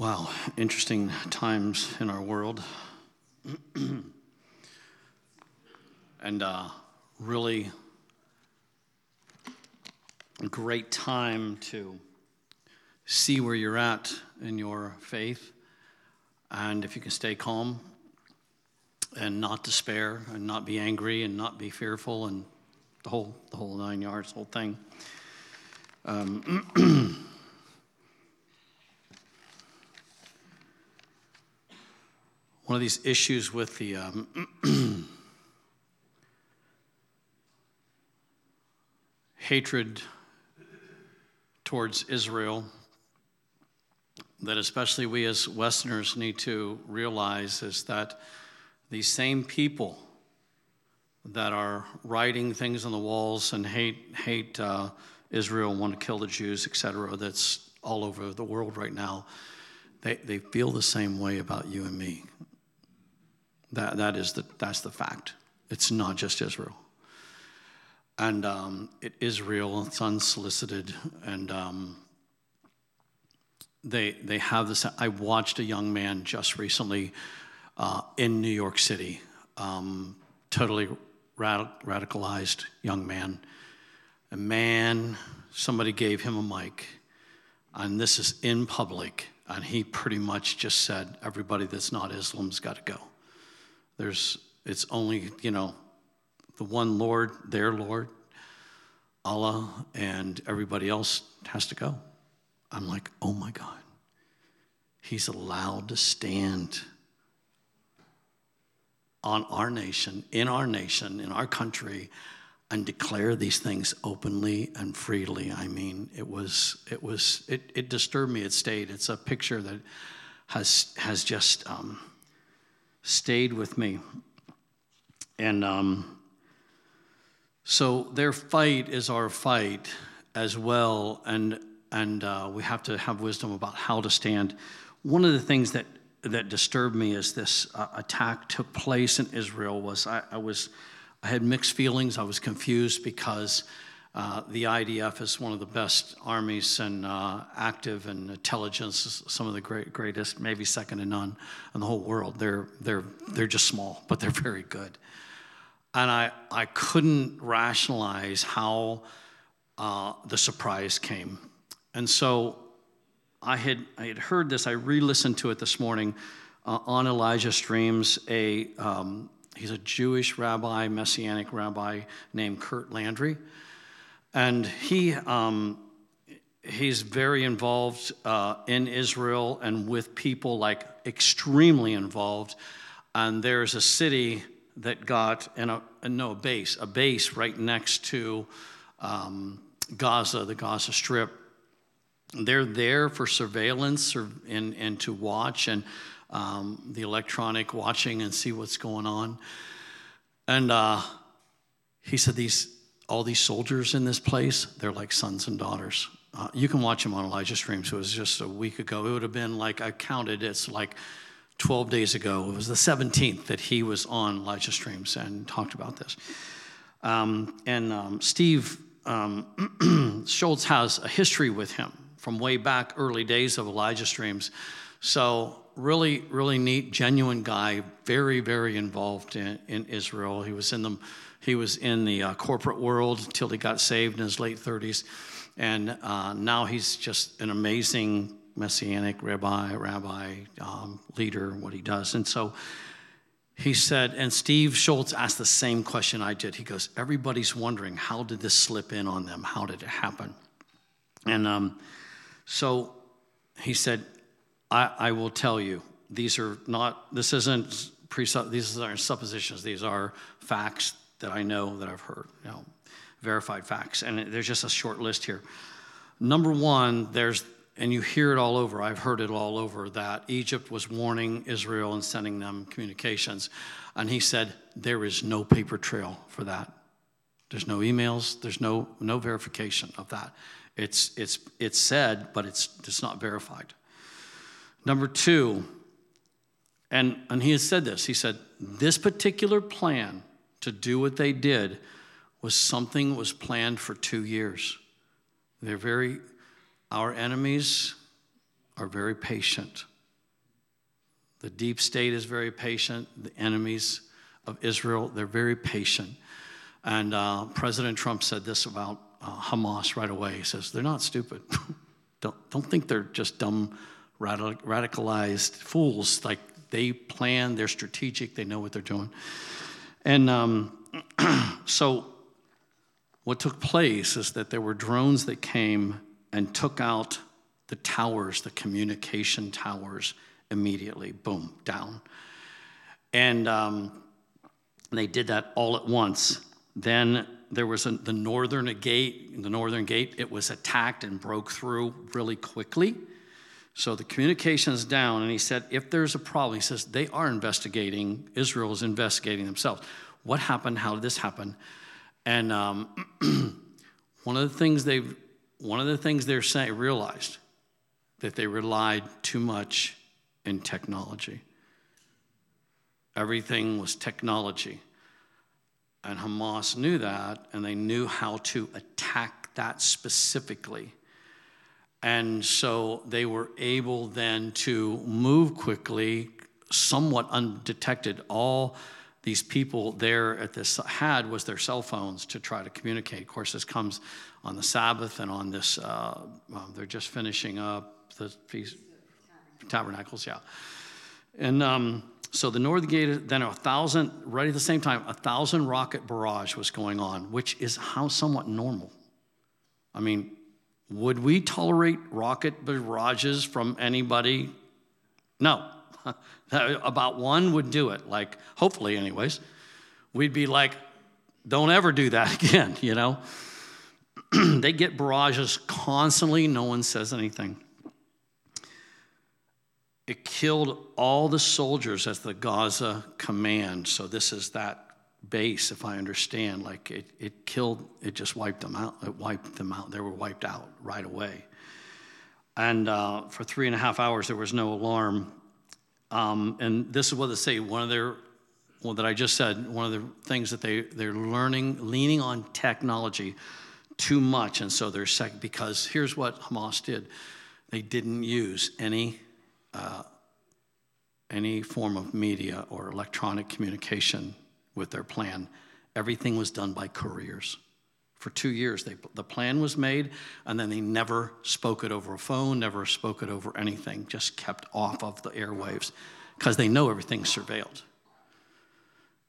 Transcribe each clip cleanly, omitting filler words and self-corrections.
Wow, interesting times in our world. And really a great time to see where you're at in your faith. And if you can stay calm and not despair and not be angry and not be fearful and the whole 9 yards, whole thing. One of these issues with the hatred towards Israel that especially we as Westerners need to realize is that these same people that are writing things on the walls and hate Israel, want to kill the Jews, etc., that's all over the world right now, they feel the same way about you and me. That's the fact. It's not just Israel. And it is real, it's unsolicited, and they have this. I watched a young man just recently in New York City, totally radicalized young man. Somebody gave him a mic, and this is in public, and he pretty much just said, everybody that's not Islam's got to go. It's only, the one Lord, their Lord, Allah, and everybody else has to go. I'm like, oh my God. He's allowed to stand on our nation, in our country, and declare these things openly and freely. I mean, it disturbed me. It stayed. It's a picture that has just stayed with me. And so their fight is our fight as well, and we have to have wisdom about how to stand. One of the things that disturbed me is this attack took place in Israel. I had mixed feelings. I was confused because the IDF is one of the best armies and active and intelligence, some of the greatest, maybe second to none in the whole world. They're just small, but they're very good. And I couldn't rationalize how the surprise came. And so I had heard this. I re-listened to it this morning on Elijah Streams, he's a Jewish rabbi, Messianic rabbi named Kurt Landry, and he's very involved in Israel and with people, like extremely involved. And there's a city that got a base right next to Gaza, the Gaza Strip. They're there for surveillance and to watch and. The electronic watching and see what's going on. And he said all these soldiers in this place, they're like sons and daughters. You can watch him on Elijah Streams. It was just a week ago. It would have been like, I counted, it's like 12 days ago. It was the 17th that he was on Elijah Streams and talked about this. Steve Schultz has a history with him from way back, early days of Elijah Streams. So really, really neat, genuine guy. Very, very involved in Israel. He was in the corporate world until he got saved in his late 30s, and now he's just an amazing Messianic rabbi leader. What he does, and so he said. And Steve Schultz asked the same question I did. He goes, "Everybody's wondering how did this slip in on them? How did it happen?" And so he said. I will tell you, these aren't suppositions, these are facts that I know, that I've heard, verified facts. And there's just a short list here. Number one, you hear it all over, I've heard it all over, that Egypt was warning Israel and sending them communications. And he said, there is no paper trail for that. There's no emails, there's no verification of that. It's said, but it's not verified. Number two, and he has said this, he said, this particular plan to do what they did was something that was planned for 2 years. Our enemies are very patient. The deep state is very patient. The enemies of Israel, they're very patient. And President Trump said this about Hamas right away. He says, they're not stupid. Don't think they're just dumb, radicalized fools. Like, they plan, they're strategic, they know what they're doing. And so what took place is that there were drones that came and took out the towers, the communication towers, immediately. Boom, down. And they did that all at once. Then there was the northern gate, it was attacked and broke through really quickly. So the communication's down, and he said, if there's a problem, he says, they are investigating, Israel is investigating themselves. What happened? How did this happen? And one of the things they're saying, realized that they relied too much in technology. Everything was technology. And Hamas knew that, and they knew how to attack that specifically. And so they were able then to move quickly, somewhat undetected. All these people there at this had was their cell phones to try to communicate. Of course, this comes on the Sabbath and on this, they're just finishing up the Feast of Tabernacles, yeah. And so the northern gate, then 1,000, right at the same time, 1,000 rocket barrage was going on, which is how somewhat normal. I mean, would we tolerate rocket barrages from anybody? No. About one would do it, like, hopefully anyways. We'd be like, don't ever do that again, you know? They get barrages constantly. No one says anything. It killed all the soldiers at the Gaza command. So this is that base, if I understand, like it just wiped them out. It wiped them out. They were wiped out right away. And for 3.5 hours, there was no alarm. And this is what they say. One of the things that they're learning, leaning on technology too much. And so because here's what Hamas did. They didn't use any form of media or electronic communication with their plan. Everything was done by couriers. For 2 years, the plan was made, and then they never spoke it over a phone, never spoke it over anything, just kept off of the airwaves, because they know everything's surveilled.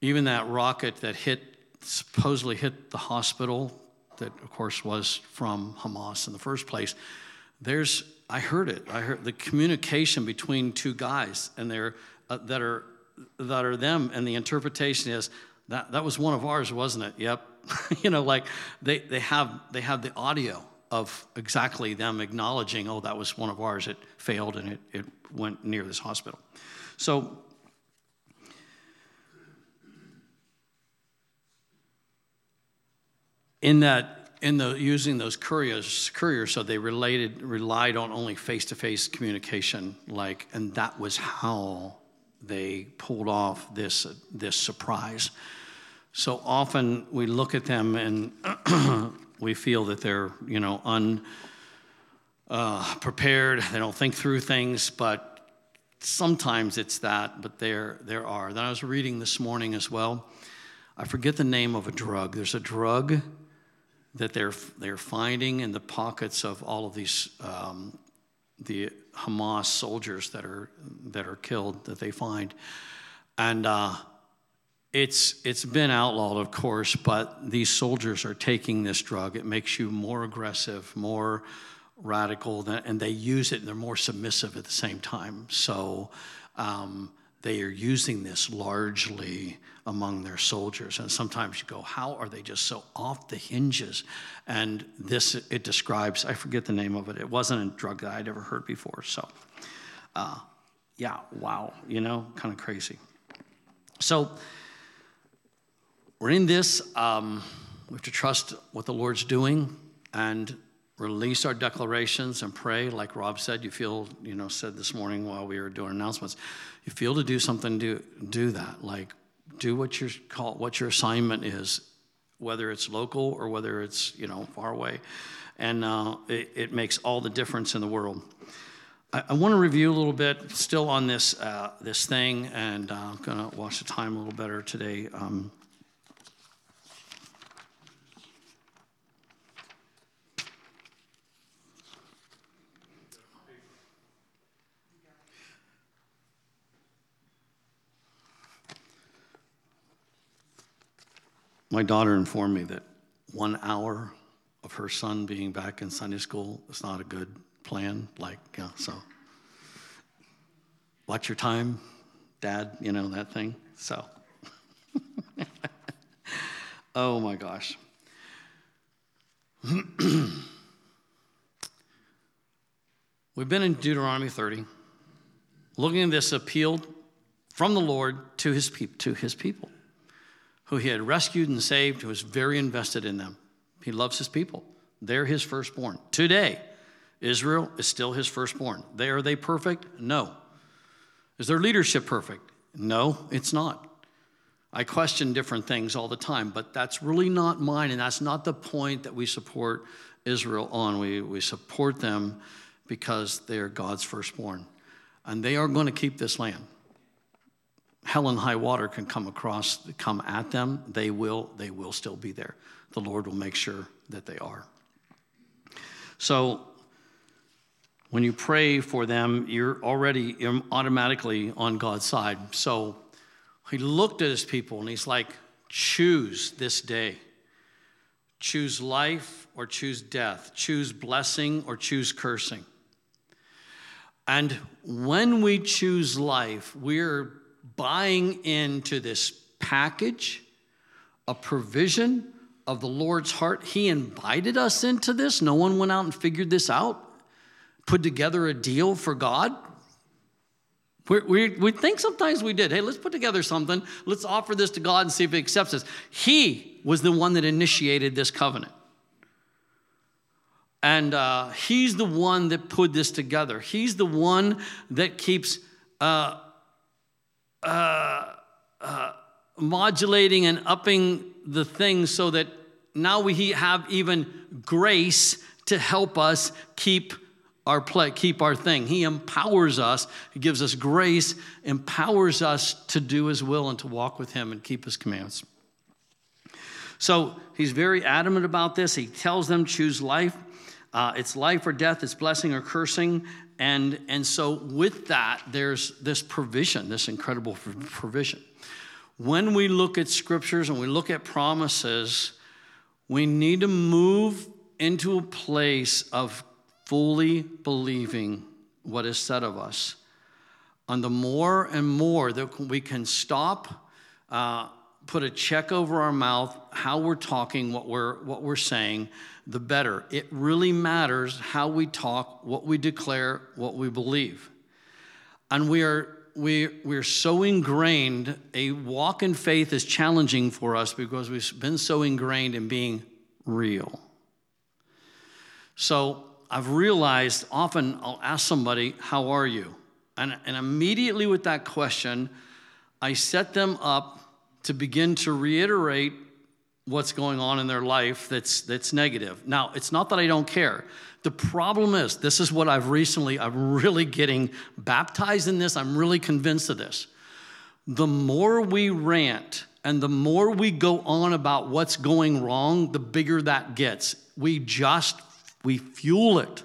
Even that rocket that supposedly hit the hospital, that of course was from Hamas in the first place, I heard the communication between two guys, and that are them, and the interpretation is that was one of ours, wasn't it? Yep. You know, like they have the audio of exactly them acknowledging, oh, that was one of ours. It failed and it went near this hospital. So using those couriers, so they relied on only face-to-face communication, like, and that was how they pulled off this surprise. So often we look at them and we feel that they're, you know, unprepared. They don't think through things, but sometimes it's that. But there are. Then I was reading this morning as well. I forget the name of a drug. There's a drug that they're finding in the pockets of all of these the Hamas soldiers that are killed, that they find, and it's been outlawed, of course, but these soldiers are taking this drug. It makes you more aggressive, more radical, and they use it, and they're more submissive at the same time. So they are using this largely among their soldiers. And sometimes you go, how are they just so off the hinges? And this, it describes, I forget the name of it. It wasn't a drug that I'd ever heard before. So, wow, you know, kind of crazy. So we're in this. We have to trust what the Lord's doing and release our declarations and pray. Like Rob said, said this morning while we were doing announcements, you feel to do something, do that. Like, do what your assignment is, whether it's local or whether it's, you know, far away. And it makes all the difference in the world. I want to review a little bit still on this this thing, and I'm going to watch the time a little better today. My daughter informed me that 1 hour of her son being back in Sunday school is not a good plan. Like, yeah, so watch your time, Dad, you know, that thing. So, oh my gosh. We've been in Deuteronomy 30, looking at this appeal from the Lord to his people, who he had rescued and saved, who was very invested in them. He loves his people. They're his firstborn. Today, Israel is still his firstborn. Are they perfect? No. Is their leadership perfect? No, it's not. I question different things all the time, but that's really not mine, and that's not the point that we support Israel on. We support them because they are God's firstborn, and they are going to keep this land. Hell and high water can come at them. They will still be there. The Lord will make sure that they are. So when you pray for them, you're already automatically on God's side. So he looked at his people and he's like, choose this day. Choose life or choose death. Choose blessing or choose cursing. And when we choose life, we're buying into this package, a provision of the Lord's heart. He invited us into this. No one went out and figured this out, put together a deal for God. We think sometimes we did. Hey, let's put together something. Let's offer this to God and see if he accepts us. He was the one that initiated this covenant. And he's the one that put this together. He's the one that keeps modulating and upping the thing so that now we have even grace to help us keep our thing. He empowers us. He gives us grace, empowers us to do his will and to walk with him and keep his commands. So he's very adamant about this. He tells them, choose life. It's life or death. It's blessing or cursing. And so with that, there's this provision, this incredible provision. When we look at scriptures and we look at promises, we need to move into a place of fully believing what is said of us. And the more and more that we can stop, put a check over our mouth, how we're talking, what we're saying, the better. It really matters how we talk, what we declare, what we believe. And we're so ingrained, a walk in faith is challenging for us because we've been so ingrained in being real. So I've realized often I'll ask somebody, how are you? And immediately with that question, I set them up to begin to reiterate what's going on in their life that's negative. Now, it's not that I don't care. The problem is, this is what I'm really getting baptized in this. I'm really convinced of this. The more we rant and the more we go on about what's going wrong, the bigger that gets. We fuel it.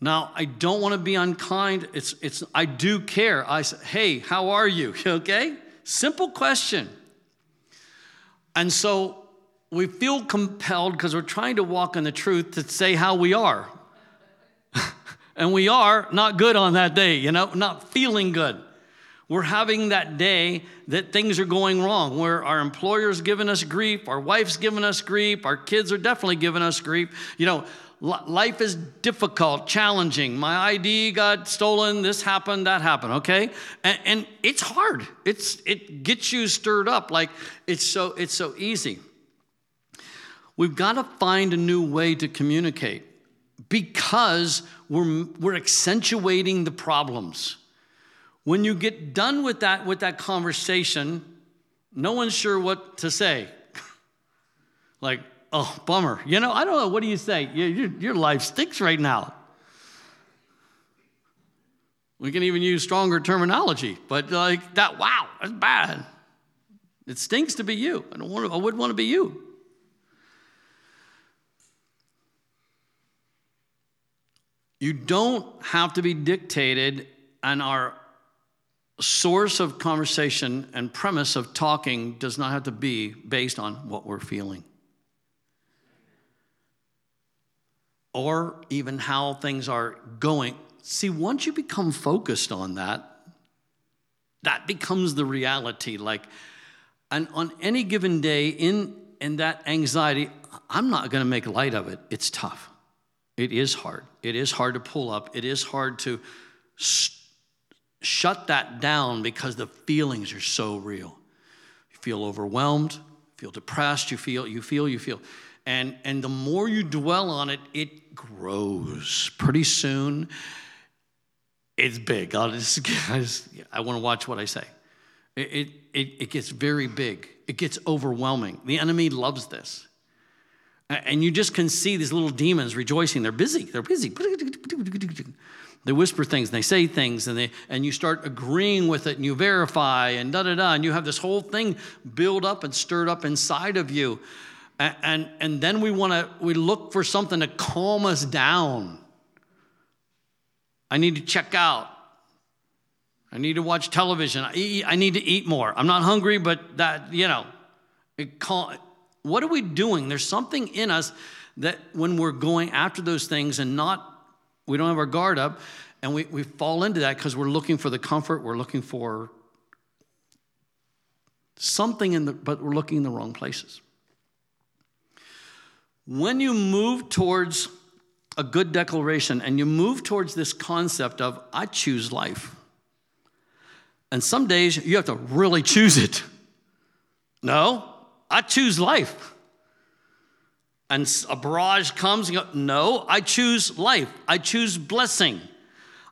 Now, I don't want to be unkind. I do care. I say, hey, how are you? Okay? Simple question. And so we feel compelled because we're trying to walk in the truth to say how we are. And we are not good on that day, not feeling good. We're having that day that things are going wrong, where our employer's giving us grief, our wife's giving us grief, our kids are definitely giving us grief. Life is difficult, challenging. My ID got stolen. This happened, that happened. Okay, and it's hard. It gets you stirred up. Like it's so easy. We've got to find a new way to communicate because we're accentuating the problems. When you get done with that conversation, no one's sure what to say. Like, oh, bummer. I don't know. What do you say? Your life stinks right now. We can even use stronger terminology, but like that, wow, that's bad. It stinks to be you. I wouldn't want to be you. You don't have to be dictated, and our source of conversation and premise of talking does not have to be based on what we're feeling. Or even how things are going. See, once you become focused on that, that becomes the reality. Like, and on any given day in that anxiety, I'm not going to make light of it. It's tough. It is hard. It is hard to pull up. It is hard to shut that down because the feelings are so real. You feel overwhelmed, you feel depressed, you feel. And the more you dwell on it, it grows. Pretty soon, it's big. I want to watch what I say. It gets very big. It gets overwhelming. The enemy loves this. And you just can see these little demons rejoicing. They're busy. They whisper things, and they say things, and you start agreeing with it, and you verify, and da-da-da, and you have this whole thing build up and stirred up inside of you. And then we look for something to calm us down. I need to check out. I need to watch television. I need to eat more. I'm not hungry, but that, what are we doing? There's something in us that when we're going after those things and we don't have our guard up, and we fall into that because we're looking for the comfort. We're looking for something, but we're looking in the wrong places. When you move towards a good declaration and you move towards this concept of, I choose life. And some days you have to really choose it. No, I choose life. And a barrage comes and you go, no, I choose life. I choose blessing.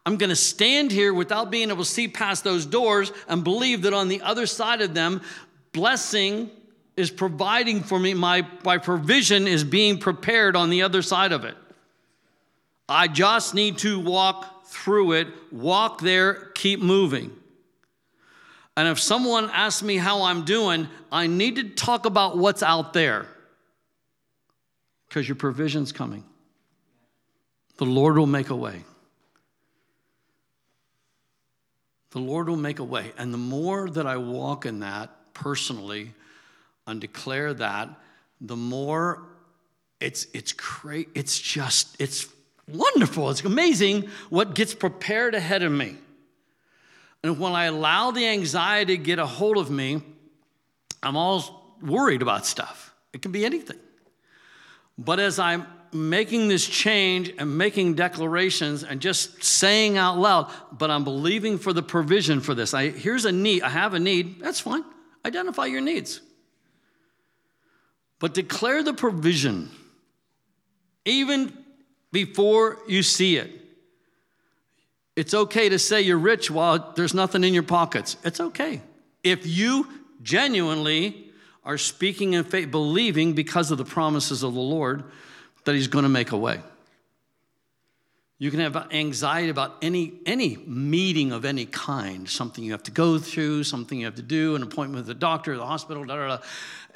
I'm going to stand here without being able to see past those doors and believe that on the other side of them, blessing is providing for me. My provision is being prepared on the other side of it. I just need to walk through it, walk there, keep moving. And if someone asks me how I'm doing, I need to talk about what's out there, because your provision's coming. The Lord will make a way. The Lord will make a way. And the more that I walk in that personally and declare that, the more it's great. It's just, it's wonderful. It's amazing what gets prepared ahead of me. And when I allow the anxiety to get a hold of me, I'm all worried about stuff. It can be anything. But as I'm making this change and making declarations and just saying out loud, but I'm believing for the provision for this. Here's a need. I have a need. That's fine. Identify your needs. But declare the provision even before you see it. It's okay to say you're rich while there's nothing in your pockets. It's okay. If you genuinely are speaking in faith, believing because of the promises of the Lord that he's going to make a way. You can have anxiety about any meeting of any kind, something you have to go through, something you have to do, an appointment with the doctor, the hospital, da, da, da.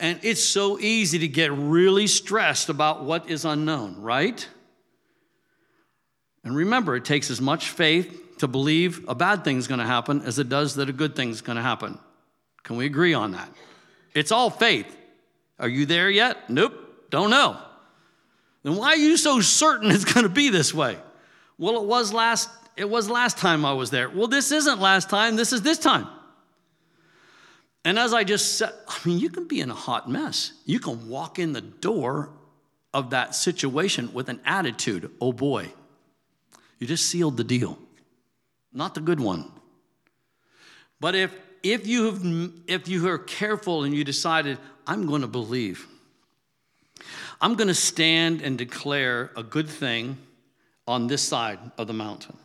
And it's so easy to get really stressed about what is unknown, right? And remember, it takes as much faith to believe a bad thing's going to happen as it does that a good thing's going to happen. Can we agree on that? It's all faith. Are you there yet? Nope. Don't know. Then why are you so certain it's going to be this way? Well, it was last time I was there. Well, this isn't last time. This is this time. And as I just said, you can be in a hot mess. You can walk in the door of that situation with an attitude, oh boy, you just sealed the deal. Not the good one. But if you are careful and you decided, I'm going to believe. I'm going to stand and declare a good thing on this side of the mountain.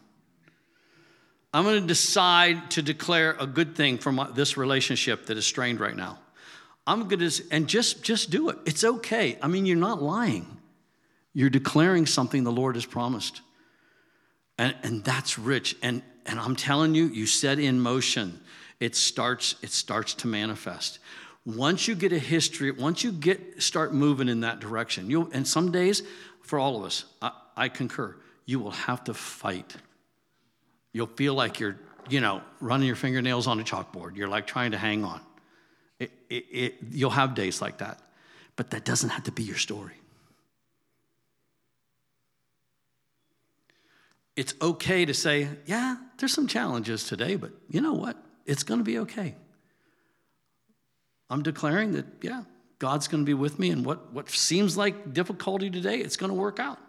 I'm going to decide to declare a good thing from this relationship that is strained right now. I'm going to, and just do it. It's okay. You're not lying. You're declaring something the Lord has promised. And that's rich. And and I'm telling you, you set in motion. It starts to manifest. Once you get a history, once you start moving in that direction, and some days, for all of us, I concur, you will have to fight. You'll feel like you're, running your fingernails on a chalkboard. You're like trying to hang on. You'll have days like that. But that doesn't have to be your story. It's okay to say, yeah, there's some challenges today, but you know what? It's going to be okay. I'm declaring that, yeah, God's going to be with me, and what seems like difficulty today, it's going to work out.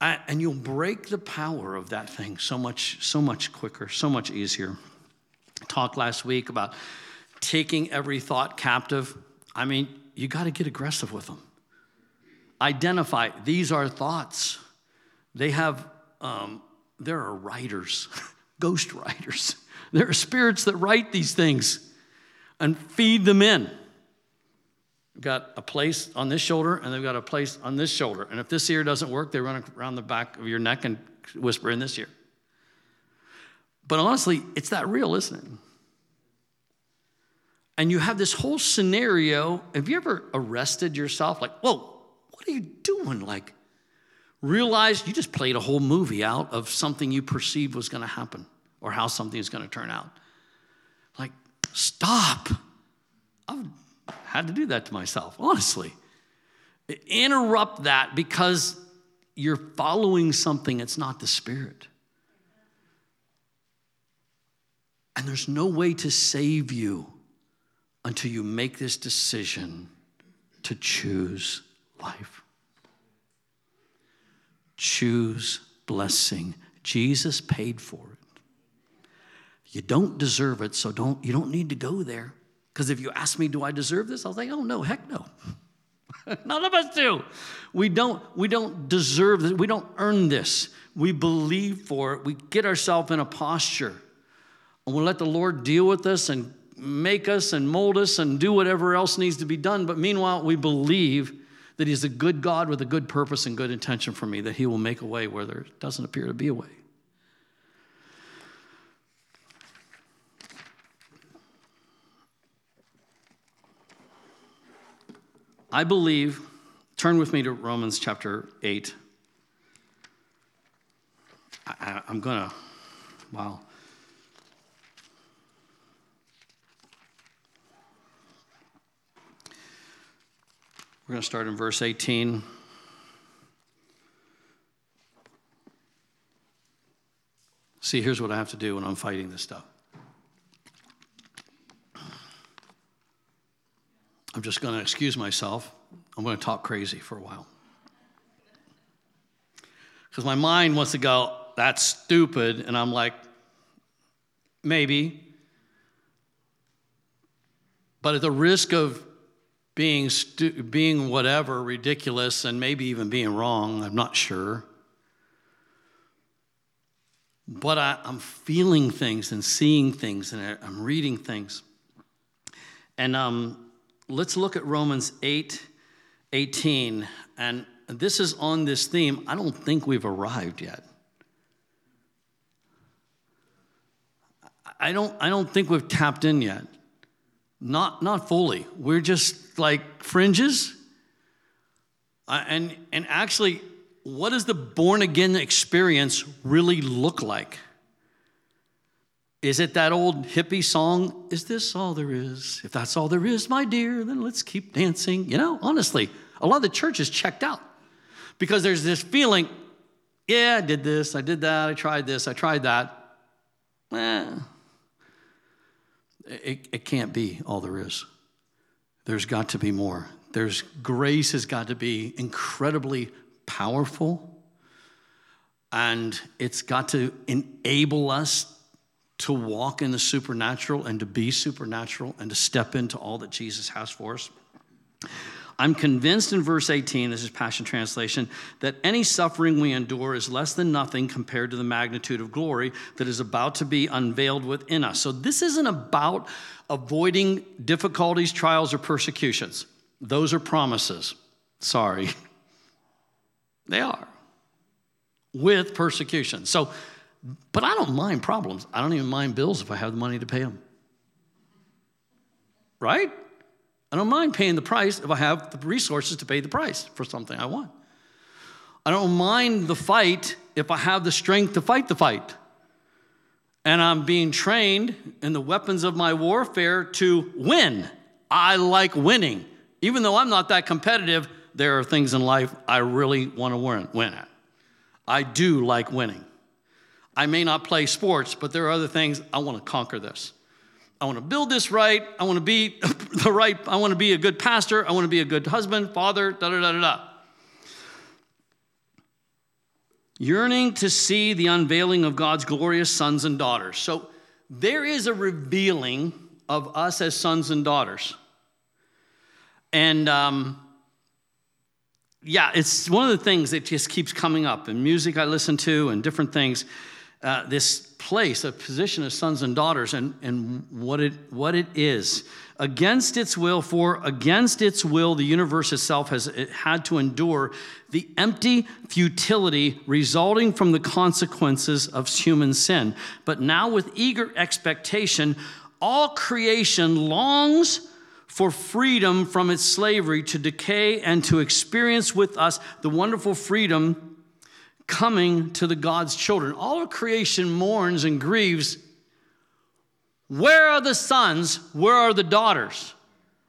And you'll break the power of that thing so much quicker, so much easier. I talked last week about taking every thought captive. I mean, you got to get aggressive with them. Identify, these are thoughts. They have, there are writers, ghost writers. There are spirits that write these things and feed them in. They've got a place on this shoulder, and they've got a place on this shoulder. And if this ear doesn't work, they run around the back of your neck and whisper in this ear. But honestly, it's that real, isn't it? And you have this whole scenario. Have you ever arrested yourself? Like, whoa, what are you doing? Like, realize you just played a whole movie out of something you perceived was going to happen or how something is going to turn out. Like, stop. I've had to do that to myself, honestly. Interrupt that because you're following something that's not the Spirit. And there's no way to save you until you make this decision to choose life. Choose blessing. Jesus paid for it. You don't deserve it, so you don't need to go there. Because if you ask me, do I deserve this? I'll say, oh no, heck no. None of us do. We don't deserve this. We don't earn this. We believe for it. We get ourselves in a posture. And we'll let the Lord deal with us and make us and mold us and do whatever else needs to be done. But meanwhile, we believe that he's a good God with a good purpose and good intention for me, that he will make a way where there doesn't appear to be a way. I believe, turn with me to Romans chapter 8. I'm going to, wow. We're going to start in verse 18. See, here's what I have to do when I'm fighting this stuff. I'm just going to excuse myself. I'm going to talk crazy for a while. Because my mind wants to go, that's stupid. And I'm like, maybe. But at the risk of being whatever, ridiculous, and maybe even being wrong, I'm not sure. But I'm feeling things and seeing things, and I'm reading things. And let's look at Romans 8:18. And this is on this theme. I don't think we've arrived yet. I don't think we've tapped in yet. Not fully. We're just like fringes. And actually, what does the born-again experience really look like? Is it that old hippie song, is this all there is? If that's all there is, my dear, then let's keep dancing. Honestly, a lot of the church is checked out because there's this feeling, yeah, I did this, I did that, I tried this, I tried that. It can't be all there is. There's got to be more. There's grace has got to be incredibly powerful, and it's got to enable us to walk in the supernatural and to be supernatural and to step into all that Jesus has for us. I'm convinced in verse 18, this is Passion Translation, that any suffering we endure is less than nothing compared to the magnitude of glory that is about to be unveiled within us. So this isn't about avoiding difficulties, trials, or persecutions. Those are promises. Sorry. They are. With persecution. So But I don't mind problems. I don't even mind bills if I have the money to pay them. Right? I don't mind paying the price if I have the resources to pay the price for something I want. I don't mind the fight if I have the strength to fight the fight. And I'm being trained in the weapons of my warfare to win. I like winning. Even though I'm not that competitive, there are things in life I really want to win at. I do like winning. I may not play sports, but there are other things. I want to conquer this. I want to build this right. I want to be the right. I want to be a good pastor. I want to be a good husband, father, da-da-da-da-da. Yearning to see the unveiling of God's glorious sons and daughters. So there is a revealing of us as sons and daughters. And it's one of the things that just keeps coming up. And music I listen to and different things. This place, a position of sons and daughters, and what it is. Against its will, the universe itself had to endure the empty futility resulting from the consequences of human sin. But now with eager expectation, all creation longs for freedom from its slavery to decay and to experience with us the wonderful freedom coming to the God's children. All of creation mourns and grieves. Where are the sons? Where are the daughters?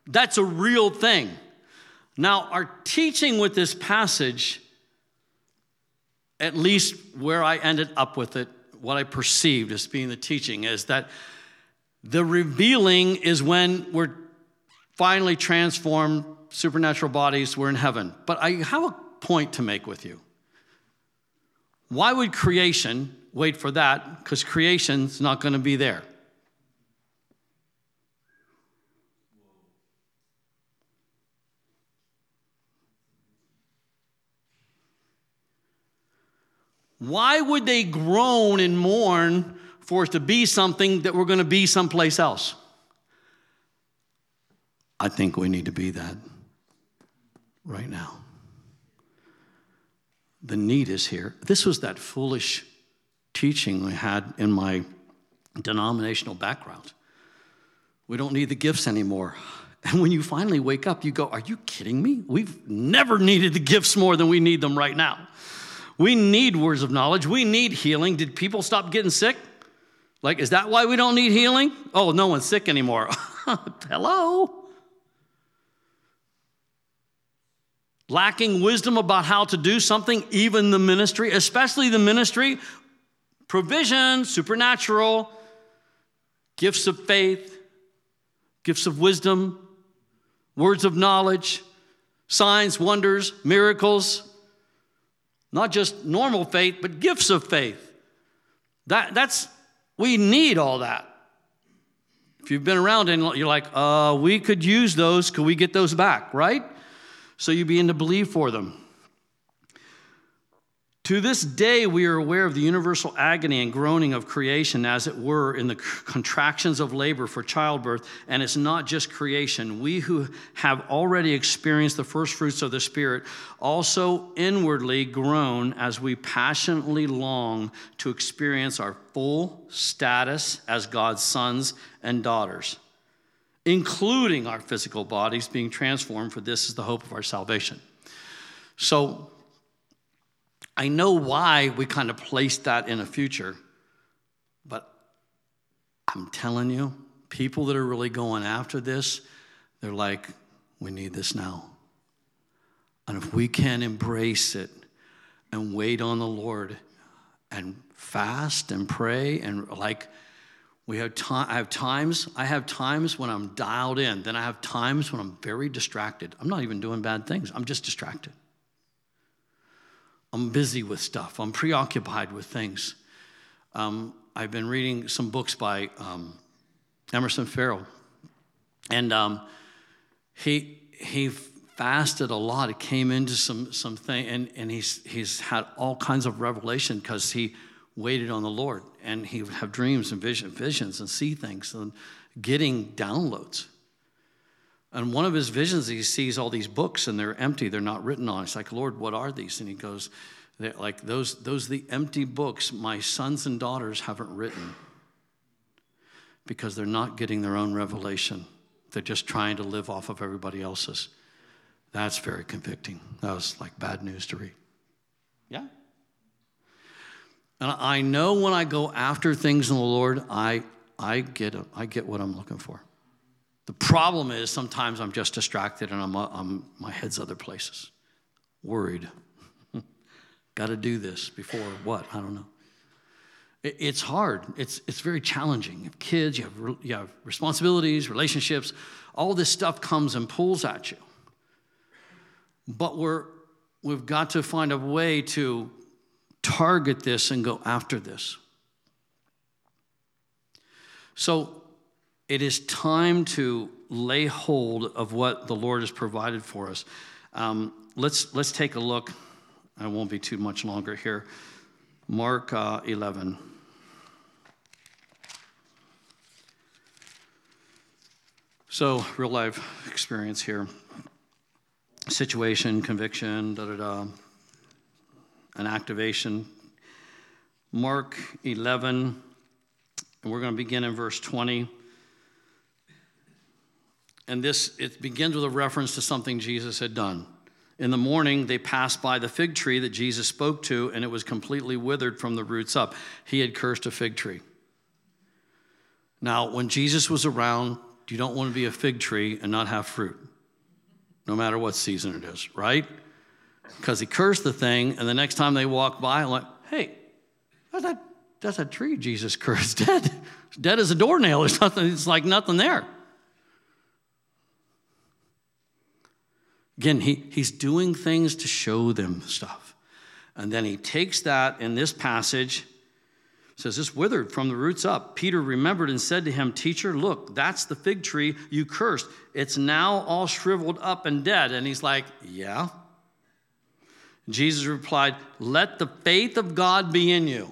That's a real thing. Now, our teaching with this passage, at least where I ended up with it, what I perceived as being the teaching, is that the revealing is when we're finally transformed, supernatural bodies, we're in heaven. But I have a point to make with you. Why would creation wait for that? Because creation's not going to be there. Why would they groan and mourn for it to be something that we're going to be someplace else? I think we need to be that right now. The need is here. This was that foolish teaching I had in my denominational background. We don't need the gifts anymore. And when you finally wake up, you go, are you kidding me? We've never needed the gifts more than we need them right now. We need words of knowledge. We need healing. Did people stop getting sick? Like, is that why we don't need healing? Oh, no one's sick anymore. Hello? Lacking wisdom about how to do something, even the ministry, especially the ministry, provision, supernatural, gifts of faith, gifts of wisdom, words of knowledge, signs, wonders, miracles, not just normal faith, but gifts of faith. We need all that. If you've been around and you're like, we could use those, could we get those back, right? So you begin to believe for them. To this day, we are aware of the universal agony and groaning of creation, as it were, in the contractions of labor for childbirth. And it's not just creation. We who have already experienced the first fruits of the Spirit also inwardly groan as we passionately long to experience our full status as God's sons and daughters, including our physical bodies being transformed, for this is the hope of our salvation. So I know why we kind of placed that in the future, but I'm telling you, people that are really going after this, they're like, we need this now. And if we can embrace it and wait on the Lord and fast and pray and I have times when I'm dialed in. Then I have times when I'm very distracted. I'm not even doing bad things. I'm just distracted. I'm busy with stuff. I'm preoccupied with things. I've been reading some books by Emerson Farrell. And he fasted a lot. It came into some thing. And he's had all kinds of revelation because he waited on the Lord, and he would have dreams and visions and see things and getting downloads. And one of his visions, he sees all these books and they're empty. They're not written on. It's like, Lord, what are these? And he goes, They're like those are the empty books my sons and daughters haven't written because they're not getting their own revelation. They're just trying to live off of everybody else's. That's very convicting. That was like bad news to read. Yeah. And I know when I go after things in the Lord, I get what I'm looking for. The problem is sometimes I'm just distracted and I'm my head's other places. Worried. Got to do this before what? I don't know. It's hard. It's very challenging. You have kids, you have responsibilities, relationships. All this stuff comes and pulls at you. But we've got to find a way to target this and go after this. So it is time to lay hold of what the Lord has provided for us. Let's take a look. I won't be too much longer here. Mark 11. So real life experience here. Situation, conviction, an activation. Mark 11, and we're going to begin in verse 20. And it begins with a reference to something Jesus had done. In the morning, they passed by the fig tree that Jesus spoke to, and it was completely withered from the roots up. He had cursed a fig tree. Now, when Jesus was around, you don't want to be a fig tree and not have fruit, no matter what season it is, right? Because he cursed the thing, and the next time they walk by, I'm like, hey, that's a tree Jesus cursed. Dead. It's dead as a doornail. It's like nothing there. Again, he's doing things to show them stuff. And then he takes that in this passage, says, this withered from the roots up. Peter remembered and said to him, teacher, look, that's the fig tree you cursed. It's now all shriveled up and dead. And he's like, yeah. Jesus replied, let the faith of God be in you.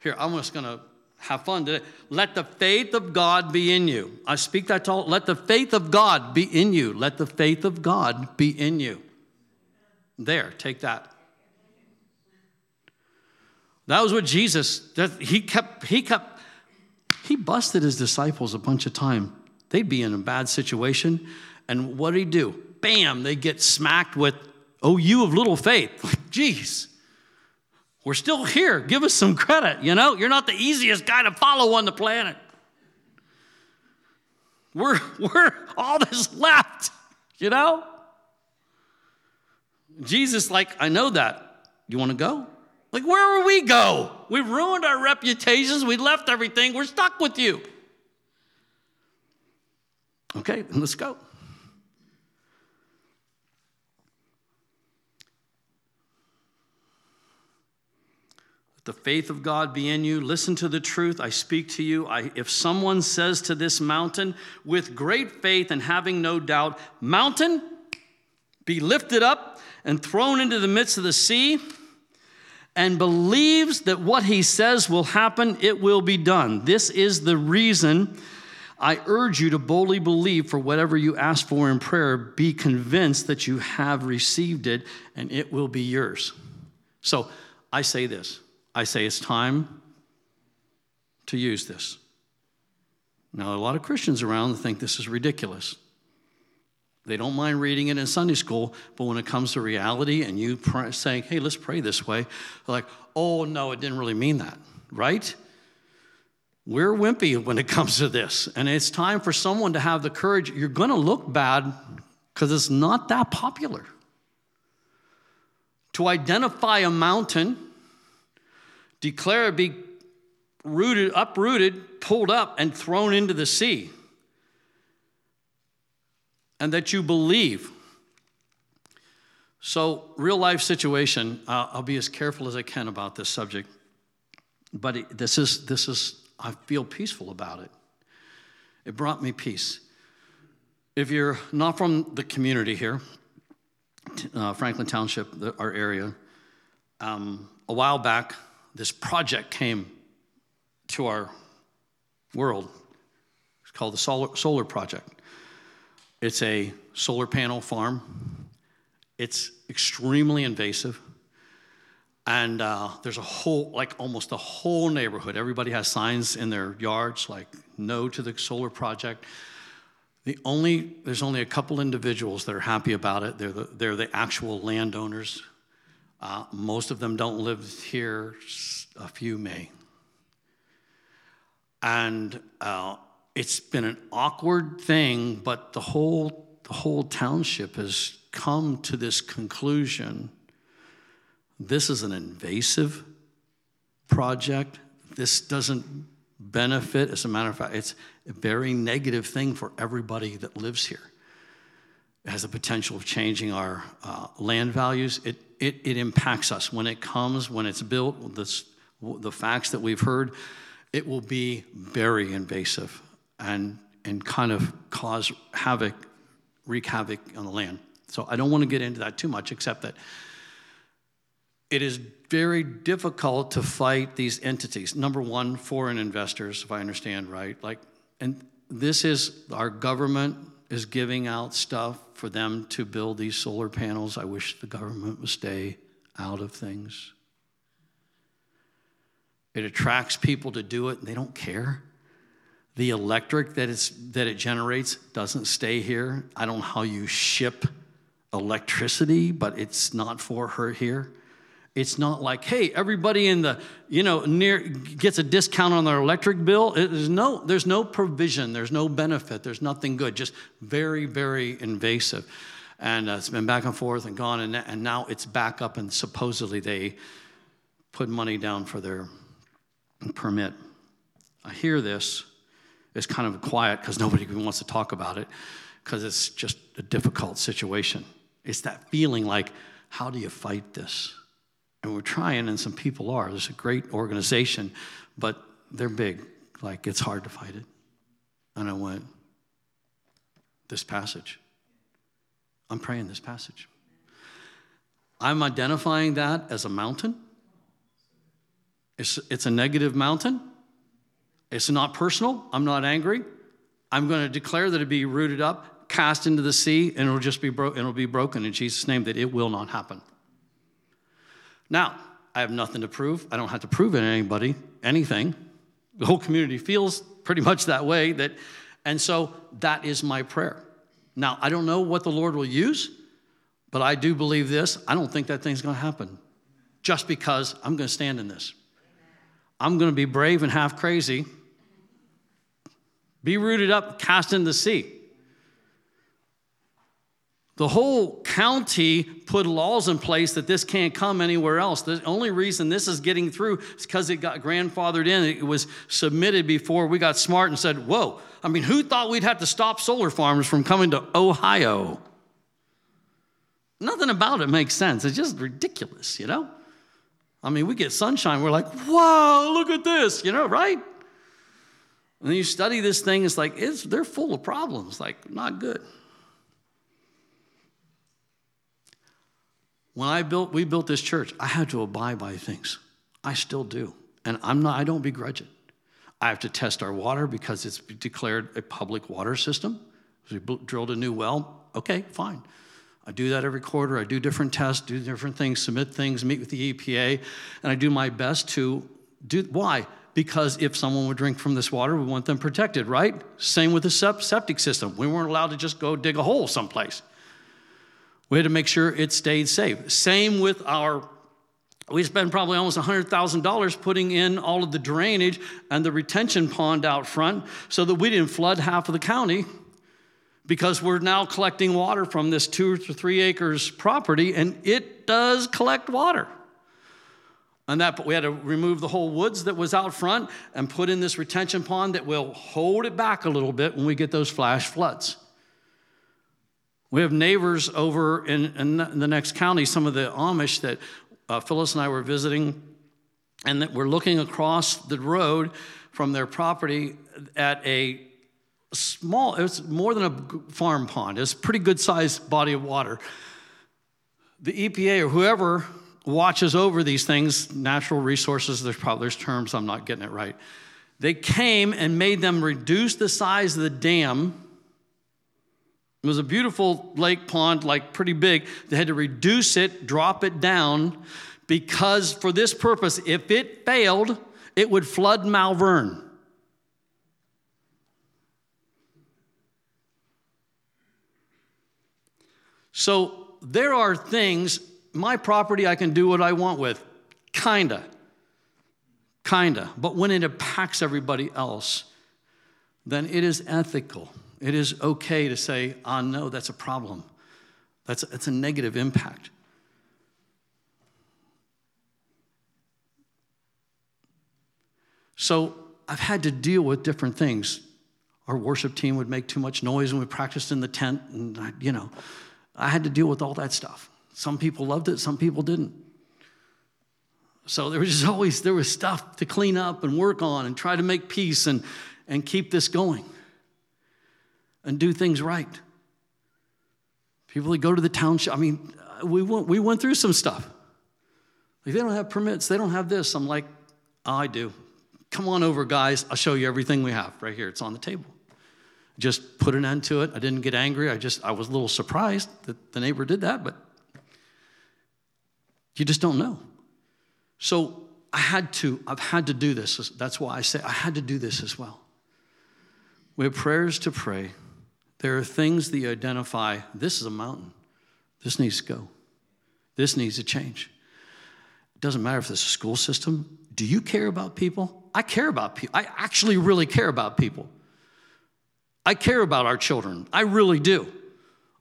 Here, I'm just going to have fun today. Let the faith of God be in you. I speak that to all. Let the faith of God be in you. Let the faith of God be in you. There, take that. That was what Jesus, he busted his disciples a bunch of time. They'd be in a bad situation. And what did he do? Bam, they get smacked with, oh, you of little faith. Like, geez. We're still here. Give us some credit. You know, you're not the easiest guy to follow on the planet. We're all that's left, you know? Jesus, like, I know that. You want to go? Like, where will we go? We ruined our reputations. We left everything. We're stuck with you. Okay, then let's go. The faith of God be in you. Listen to the truth. I speak to you. If someone says to this mountain with great faith and having no doubt, mountain, be lifted up and thrown into the midst of the sea, and believes that what he says will happen, it will be done. This is the reason I urge you to boldly believe for whatever you ask for in prayer. Be convinced that you have received it and it will be yours. So I say this. I say it's time to use this. Now, a lot of Christians around think this is ridiculous. They don't mind reading it in Sunday school, but when it comes to reality and you saying, hey, let's pray this way, they're like, oh, no, it didn't really mean that, right? We're wimpy when it comes to this, and it's time for someone to have the courage. You're going to look bad because it's not that popular. To identify a mountain, declare it be rooted, uprooted, pulled up, and thrown into the sea. And that you believe. So, real life situation. I'll be as careful as I can about this subject. But I feel peaceful about it. It brought me peace. If you're not from the community here, Franklin Township, our area, a while back, this project came to our world. It's called the Solar Project. It's a solar panel farm. It's extremely invasive. And there's a whole, like almost the whole neighborhood. Everybody has signs in their yards, like no to the solar project. There's only a couple individuals that are happy about it. They're the actual landowners. Most of them don't live here. A few may. And it's been an awkward thing, but the whole township has come to this conclusion. This is an invasive project. This doesn't benefit. As a matter of fact, it's a very negative thing for everybody that lives here. It has the potential of changing our land values. It impacts us. When it comes, when it's built, the facts that we've heard, it will be very invasive and kind of cause havoc, wreak havoc on the land. So I don't want to get into that too much, except that it is very difficult to fight these entities. Number one, foreign investors, if I understand right. And this is, our government is giving out stuff for them to build these solar panels. I wish the government would stay out of things. It attracts people to do it, and they don't care. The electric that it generates doesn't stay here. I don't know how you ship electricity, but it's not for her here. It's not like, hey, everybody in the, near gets a discount on their electric bill. There's no provision. There's no benefit. There's nothing good. Just very, very invasive. And it's been back and forth and gone, and now it's back up, and supposedly they put money down for their permit. I hear this. It's kind of quiet because nobody wants to talk about it because it's just a difficult situation. It's that feeling like, how do you fight this? And we're trying, and some people are. There's a great organization, but they're big. Like, it's hard to fight it. And I went, this passage. I'm praying this passage. I'm identifying that as a mountain. It's a negative mountain. It's not personal. I'm not angry. I'm going to declare that it be rooted up, cast into the sea, and it'll just be broken in Jesus' name, that it will not happen. Now, I have nothing to prove. I don't have to prove it to anybody, anything. The whole community feels pretty much that way. And so that is my prayer. Now, I don't know what the Lord will use, but I do believe this. I don't think that thing's going to happen just because I'm going to stand in this. I'm going to be brave and half crazy. Be rooted up, cast in the sea. The whole county put laws in place that this can't come anywhere else. The only reason this is getting through is because it got grandfathered in. It was submitted before we got smart and said, whoa, I mean, who thought we'd have to stop solar farms from coming to Ohio? Nothing about it makes sense. It's just ridiculous, I mean, we get sunshine. We're like, whoa, look at this, right? And then you study this thing. It's like, they're full of problems, like not good. When we built this church, I had to abide by things. I still do. And I don't begrudge it. I have to test our water because it's declared a public water system. We drilled a new well. Okay, fine. I do that every quarter. I do different tests, do different things, submit things, meet with the EPA, and I do my best to do. Why? Because if someone would drink from this water, we want them protected, right? Same with the septic system. We weren't allowed to just go dig a hole someplace. We had to make sure it stayed safe. Same with we spent probably almost $100,000 putting in all of the drainage and the retention pond out front so that we didn't flood half of the county because we're now collecting water from this 2 to 3 acres property, and it does collect water. And but we had to remove the whole woods that was out front and put in this retention pond that will hold it back a little bit when we get those flash floods. We have neighbors over in the next county, some of the Amish that Phyllis and I were visiting, and that we're looking across the road from their property at a small, it was more than a farm pond. It's a pretty good-sized body of water. The EPA or whoever watches over these things, natural resources, there's terms, I'm not getting it right. They came and made them reduce the size of the dam. It was a beautiful lake pond, like pretty big. They had to reduce it, drop it down because for this purpose, if it failed, it would flood Malvern. So there are things, my property I can do what I want with, kinda. But when it impacts everybody else, then it is ethical. It is okay to say, oh no, that's a problem. That's a negative impact. So I've had to deal with different things. Our worship team would make too much noise when we practiced in the tent, and I had to deal with all that stuff. Some people loved it, some people didn't. So there was stuff to clean up and work on and try to make peace and keep this going and do things right. People that go to the township, we went through some stuff. Like, they don't have permits, they don't have this. I'm like, oh, I do. Come on over, guys. I'll show you everything we have right here. It's on the table. Just put an end to it. I didn't get angry. I was a little surprised that the neighbor did that, but you just don't know. So I've had to do this. That's why I say I had to do this as well. We have prayers to pray. There are things that you identify. This is a mountain. This needs to go. This needs to change. It doesn't matter if it's a school system. Do you care about people? I care about people. I actually really care about people. I care about our children. I really do.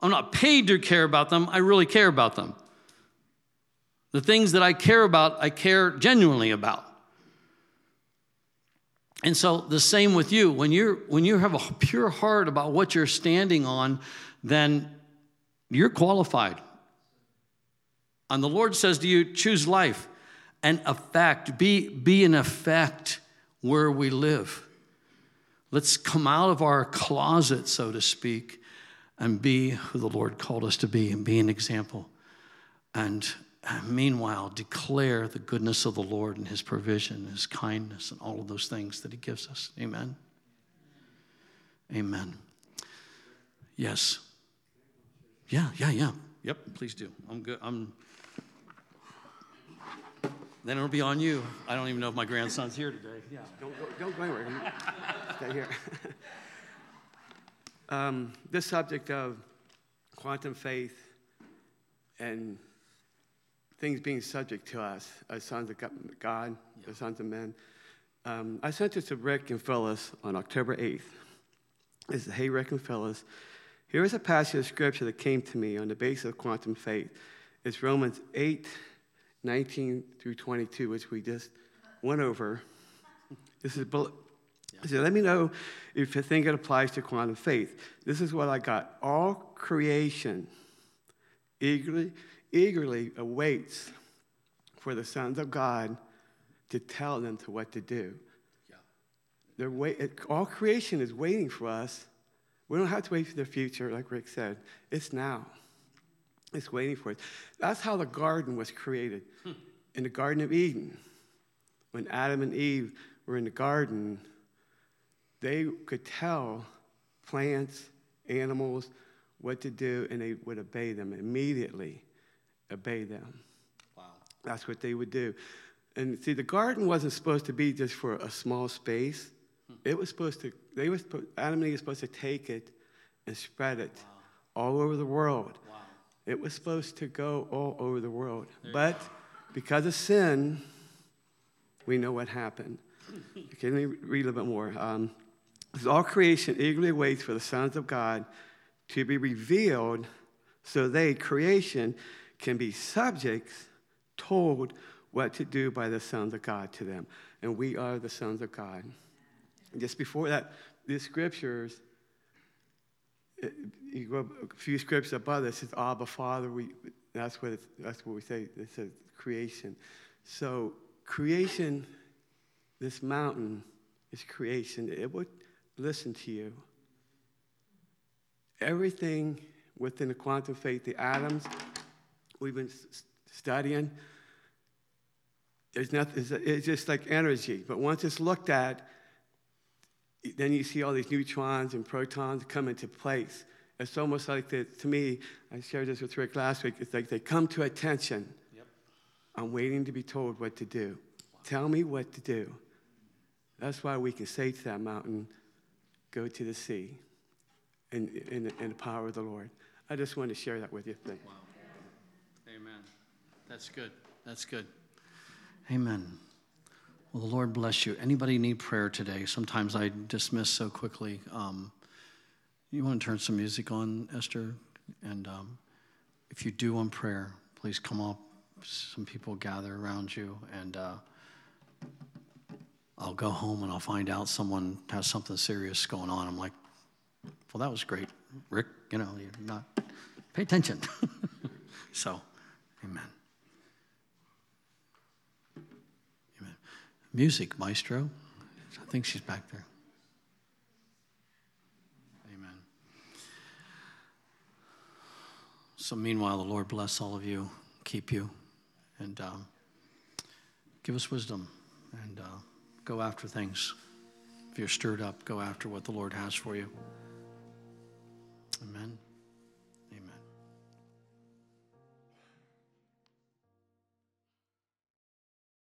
I'm not paid to care about them. I really care about them. The things that I care about, I care genuinely about. And so the same with you. When you have a pure heart about what you're standing on, then you're qualified. And the Lord says to you, choose life and effect. Be an effect where we live. Let's come out of our closet, so to speak, and be who the Lord called us to be and be an example. And meanwhile, declare the goodness of the Lord and his provision, his kindness, and all of those things that he gives us. Amen? Amen. Yes. Yeah. Yep, please do. I'm good. Then it'll be on you. I don't even know if my grandson's here today. Yeah, go anywhere. Stay here. This subject of quantum faith and things being subject to us as sons of God, as sons of men. I sent this to Rick and Phyllis on October 8th. It says, hey, Rick and Phyllis, here is a passage of scripture that came to me on the basis of quantum faith. It's Romans 8:19 through 22, which we just went over. This is bullet. So let me know if you think it applies to quantum faith. This is what I got. All creation eagerly awaits for the sons of God to tell them to what to do. Yeah. All creation is waiting for us. We don't have to wait for the future, like Rick said. It's now. It's waiting for us. That's how the garden was created. In the Garden of Eden, when Adam and Eve were in the garden, they could tell plants, animals, what to do, and they would obey them immediately. Obey them. Wow. That's what they would do. And see, the garden wasn't supposed to be just for a small space. It was supposed to, Adam and Eve were supposed to take it and spread it all over the world. Wow. It was supposed to go all over the world. But because of sin, we know what happened. Okay, let me read a little bit more. All creation eagerly waits for the sons of God to be revealed so they, creation, can be subjects told what to do by the sons of God to them. And we are the sons of God. Just before that, these scriptures, you go a few scriptures above this, it says, Abba, Father, that's what we say, it says creation. So creation, this mountain is creation. It would listen to you. Everything within the quantum faith, the atoms, we've been studying, there's nothing, it's just like energy. But once it's looked at, then you see all these neutrons and protons come into place. It's almost like, to me, I shared this with Rick last week, it's like they come to attention. Yep. I'm waiting to be told what to do. Tell me what to do. That's why we can say to that mountain, go to the sea, in the power of the Lord. I just wanted to share that with you. Wow. Amen. That's good. That's good. Amen. Well, the Lord bless you. Anybody need prayer today? Sometimes I dismiss so quickly. You want to turn some music on, Esther? And if you do on prayer, please come up. Some people gather around you, and I'll go home and I'll find out someone has something serious going on. I'm like, well, that was great, Rick. You know, you're not pay attention. So, amen. Amen. Music, Maestro. I think she's back there. Amen. So, meanwhile, the Lord bless all of you, keep you, and give us wisdom, and go after things. If you're stirred up, go after what the Lord has for you.